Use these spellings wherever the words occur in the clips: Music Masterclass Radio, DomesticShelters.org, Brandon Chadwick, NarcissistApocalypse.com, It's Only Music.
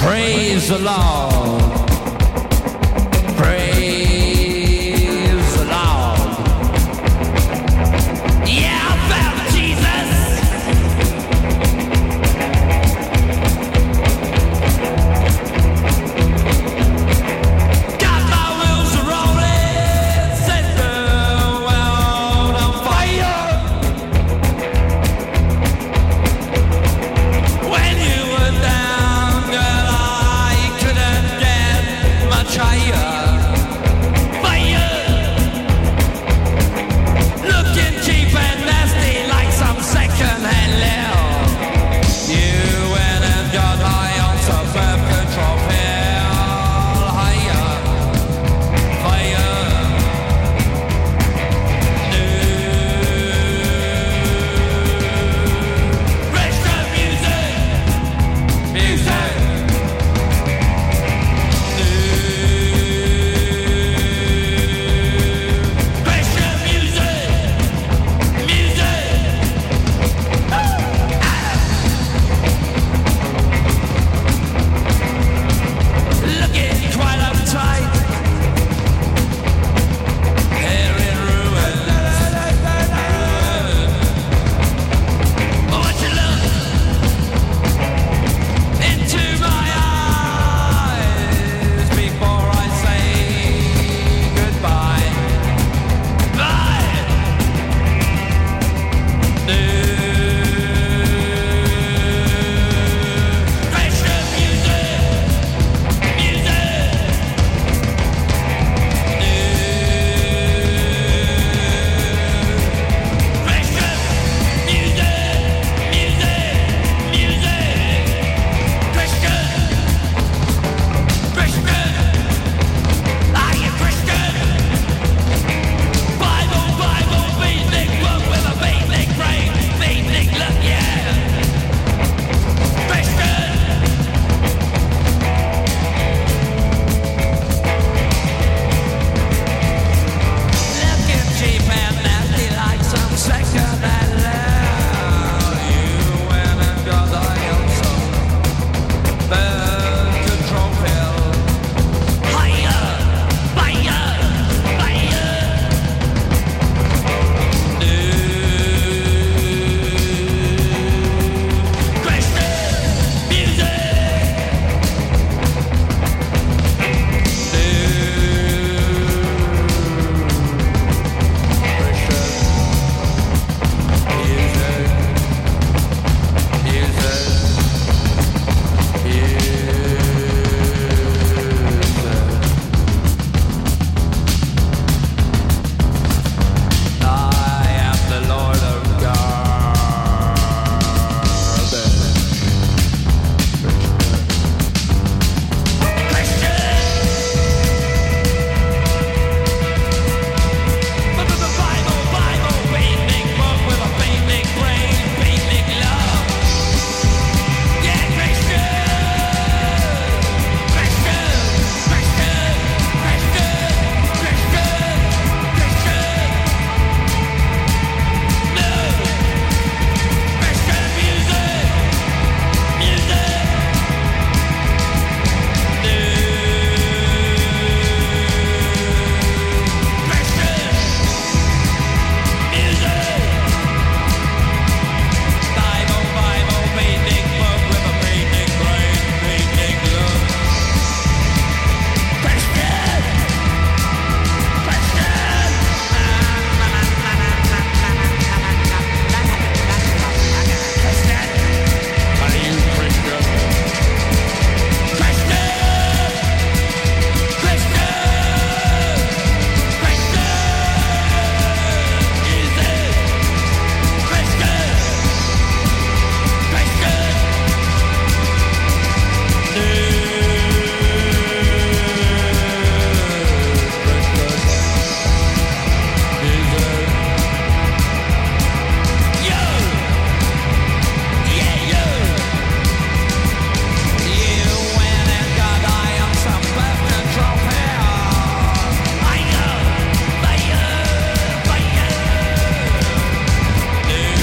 Praise the Lord. Praise the Lord. Yeah, about Jesus. Got my wheels rolling, set the world on fire.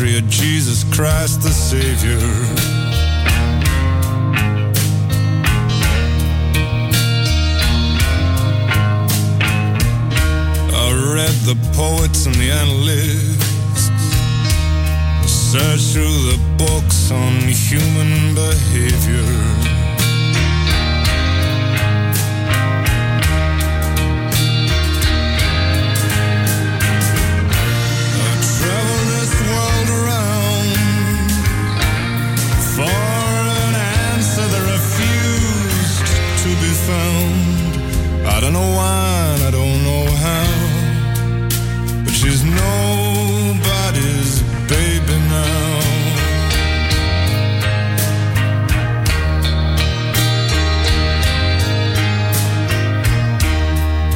Of Jesus Christ the Savior, I read the poets and the analysts, searched through the books on human behavior. I don't know why and I don't know how, but she's nobody's baby now.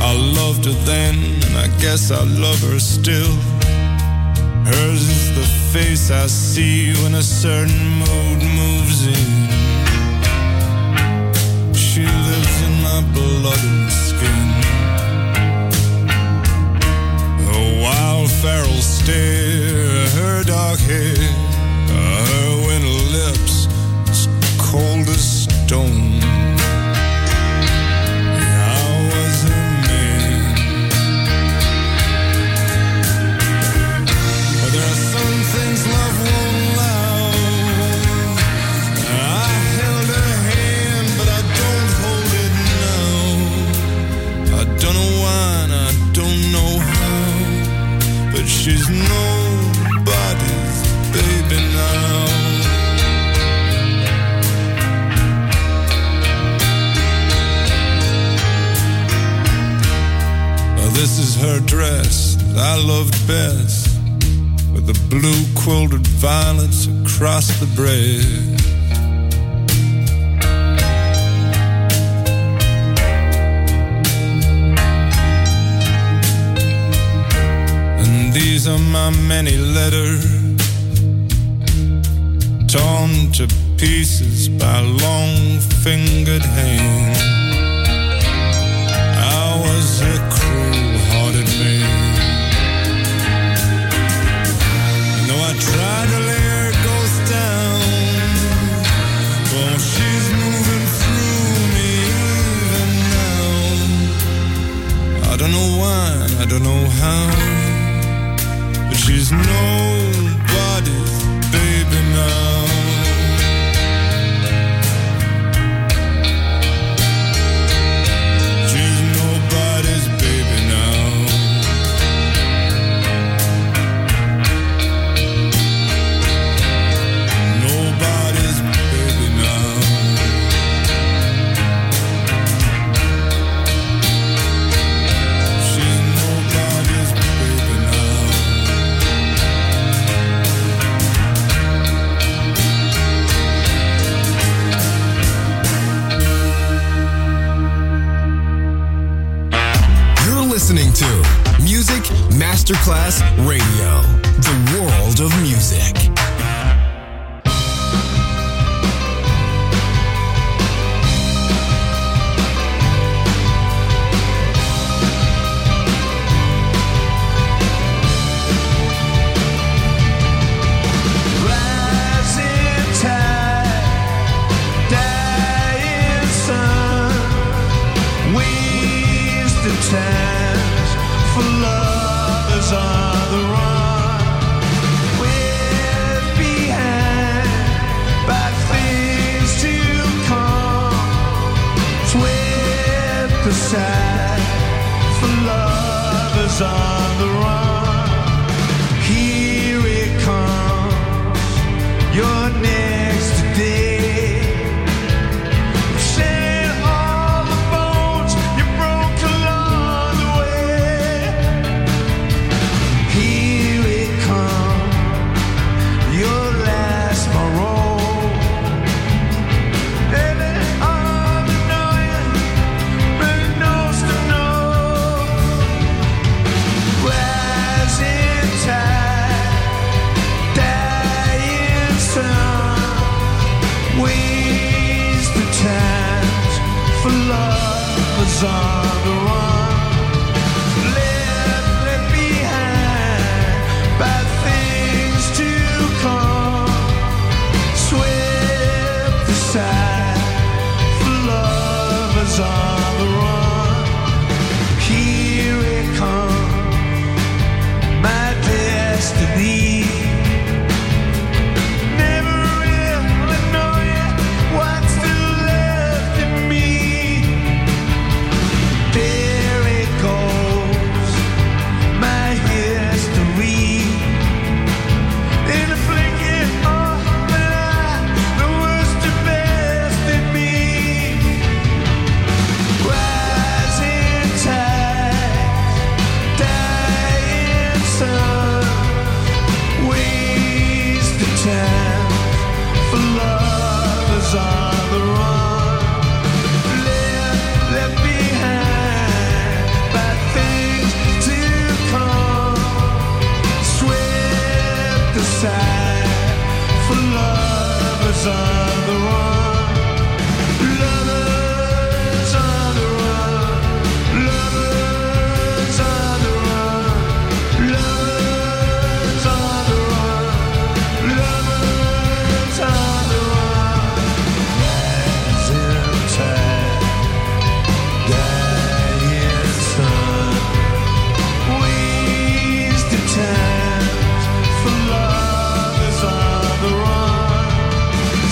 I loved her then and I guess I love her still. Hers is the face I see when a certain mood moves in. Blood and skin, a wild feral stare, her dark hair, her winter lips, as cold as stone. I was her man, but there are some things love won't allow. I held her hand, but I don't hold. Don't know why and I don't know how, but she's nobody's baby now. her dress that I loved best, with the blue quilted violets across the breast. And these are my many letters, torn to pieces by long-fingered hands. I was a cruel-hearted man, and though I tried to lay her ghost down, well, she's moving through me even now. I don't know why, I don't know how, but she's nobody's baby now. Masterclass Radio, the world of music.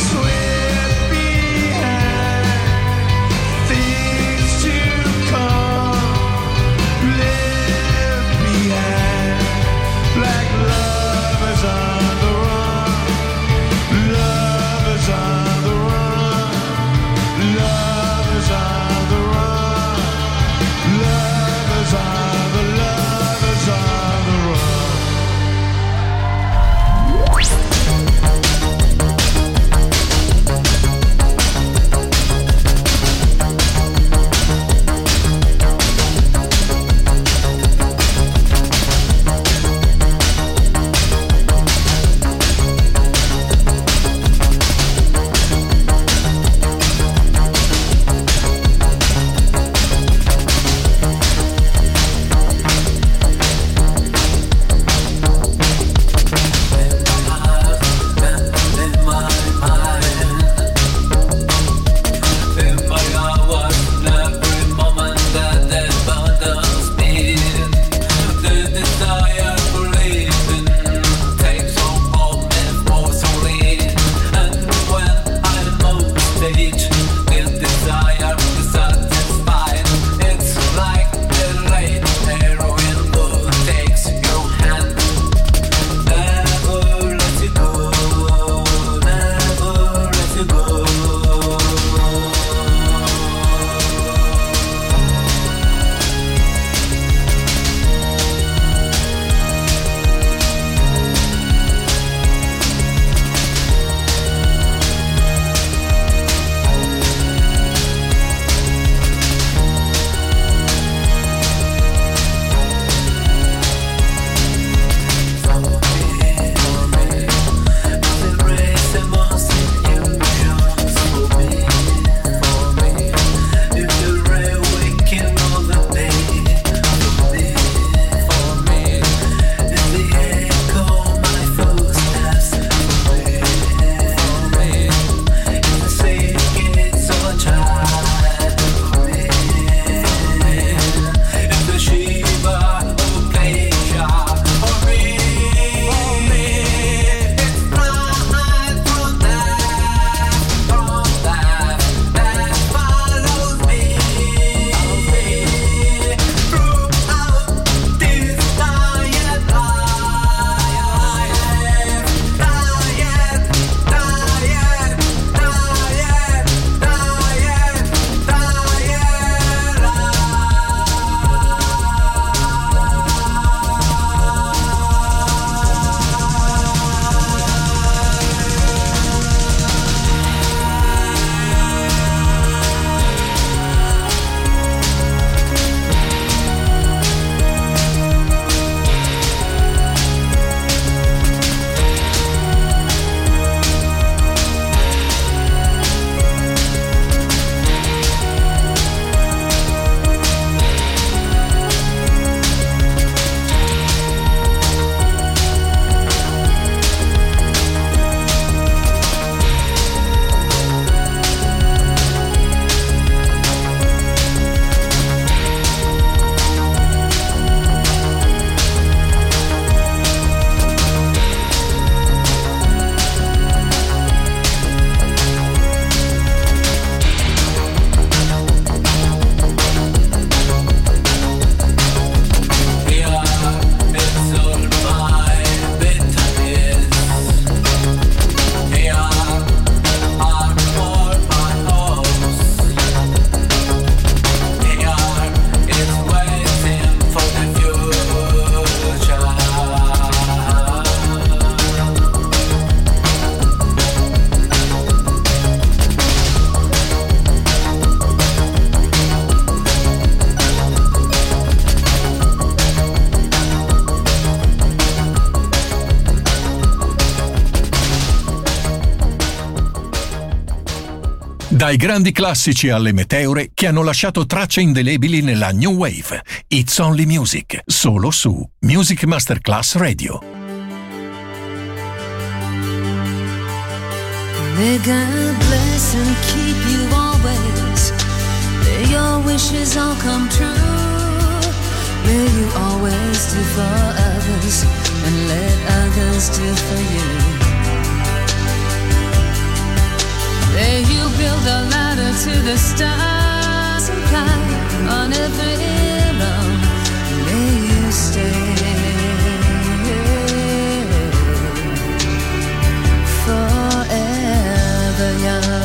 Sweet. Dai grandi classici alle meteore che hanno lasciato tracce indelebili nella New Wave. It's Only Music, solo su Music Masterclass Radio. May God bless and keep you always. May your wishes all come true. May you always do for others and let others do for you. May you build a ladder to the stars and climb on every rung. May you stay forever young.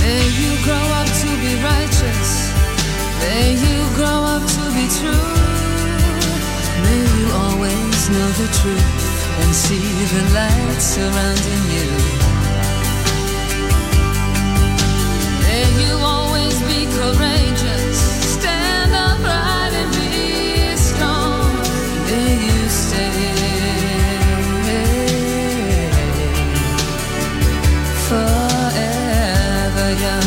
May you grow up to be true. May you always know the truth and see the light surrounding you. May you always be courageous. Stand upright and be strong. May you stay forever young.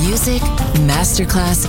Music Masterclass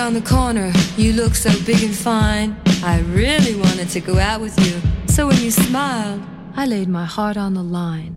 on the corner, you look so big and fine. I really wanted to go out with you, so when you smiled, I laid my heart on the line.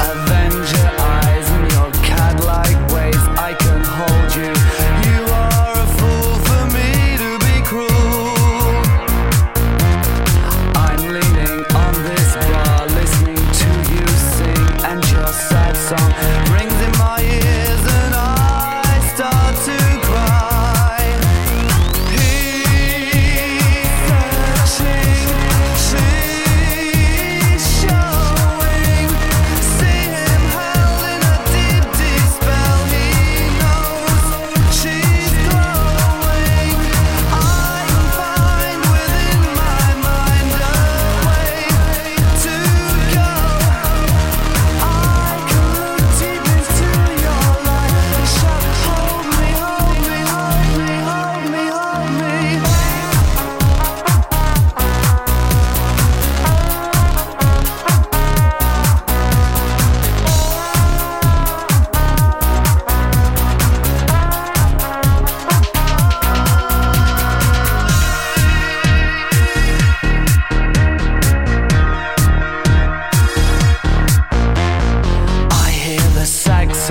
Avenger eyes and your cat-like ways, I can hold you. You are a fool.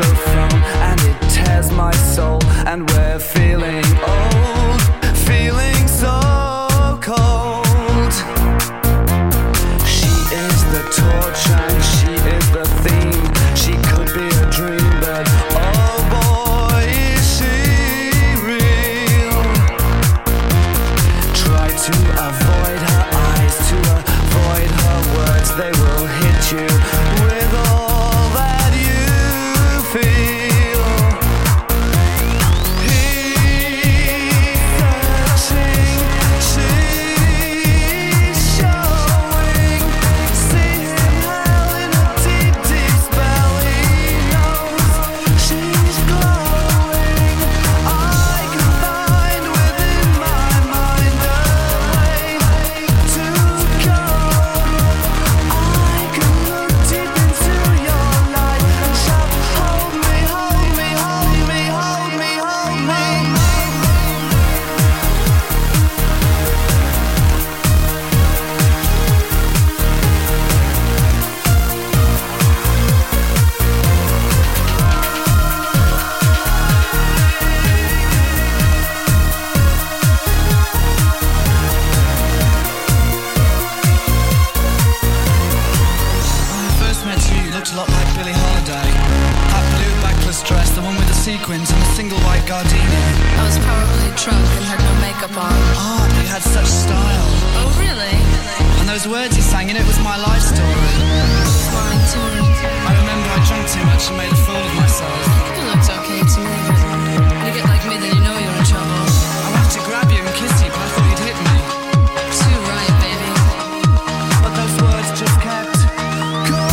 saxophone, and it tears my soul, and we're feeling old, feeling so cold. She is the torch and she is the theme. She could be a dream, but oh boy, is she real. Try to avoid her eyes, to avoid her words, they will hit you with all that you feel. He's searching, she's showing. See him hell in a deep, deep spell. He knows she's glowing. I can find within my mind a way to go. I can look deep into your light and shout, hold me, hold me, hold me, hold me, hold me. When I first met you, you looked a lot like Billie Holiday. That blue backless dress, the one with the sequins and the single white gardenia. I was probably drunk and had no makeup on. Oh, but you had such style. Oh, really? And those words you sang in It Was My Life Story. Mine too. I remember I drank too much and made a fool of myself. You looked okay to me, but when you get like me, then you know you're in trouble. I wanted to grab you and kiss you, but I thought you'd hit me. Too right, baby. But those words just kept calling, calling, calling, calling.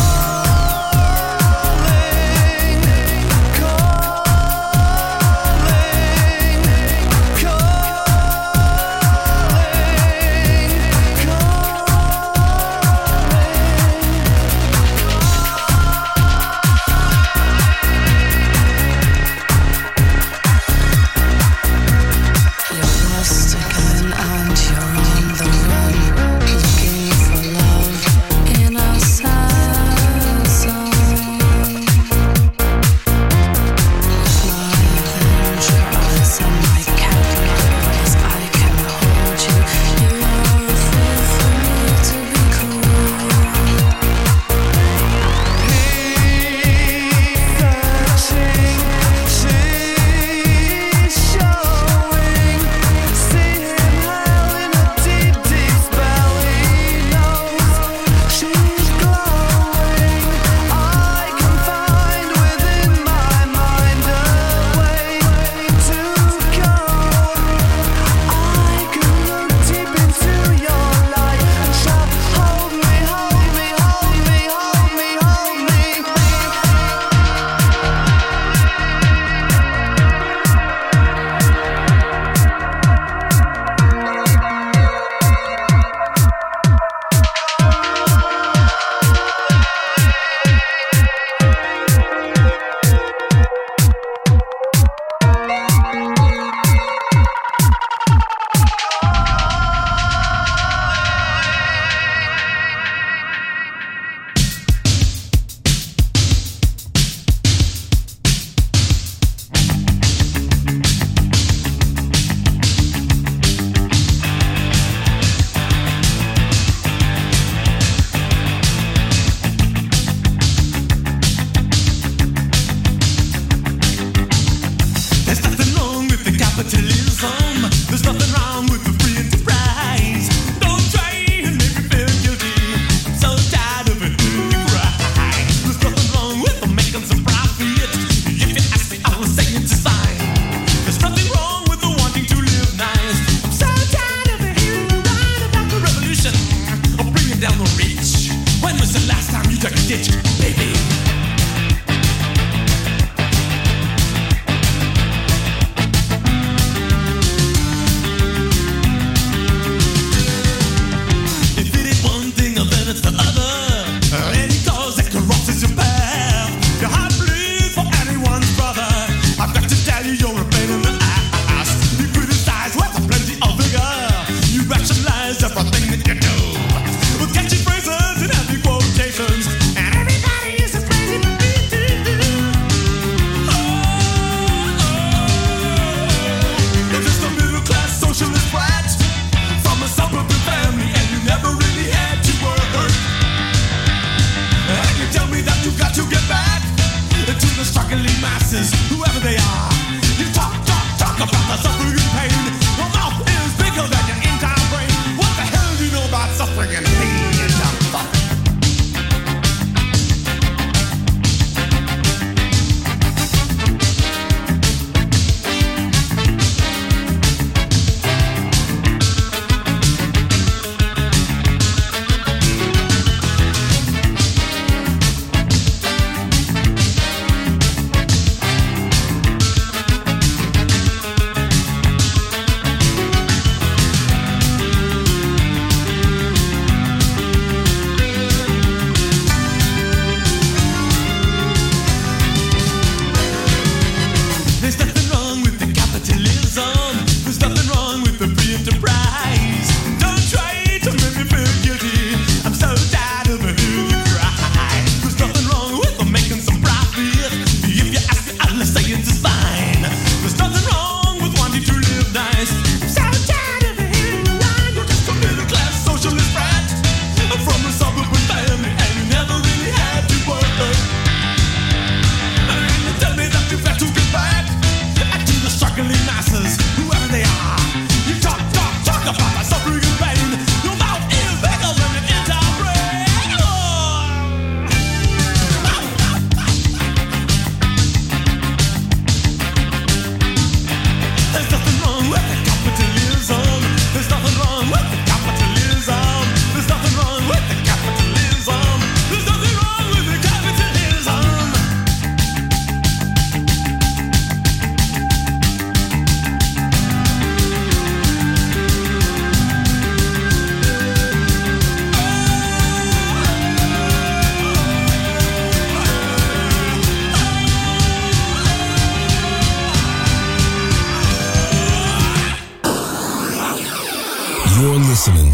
faces, whoever they are. You talk, talk, talk about the suffering and pain. Your mouth is bigger than your entire brain. What the hell do you know about suffering and pain?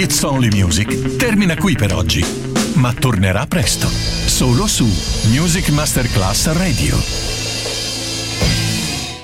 It's Only Music termina qui per oggi, ma tornerà presto, solo su Music Masterclass Radio.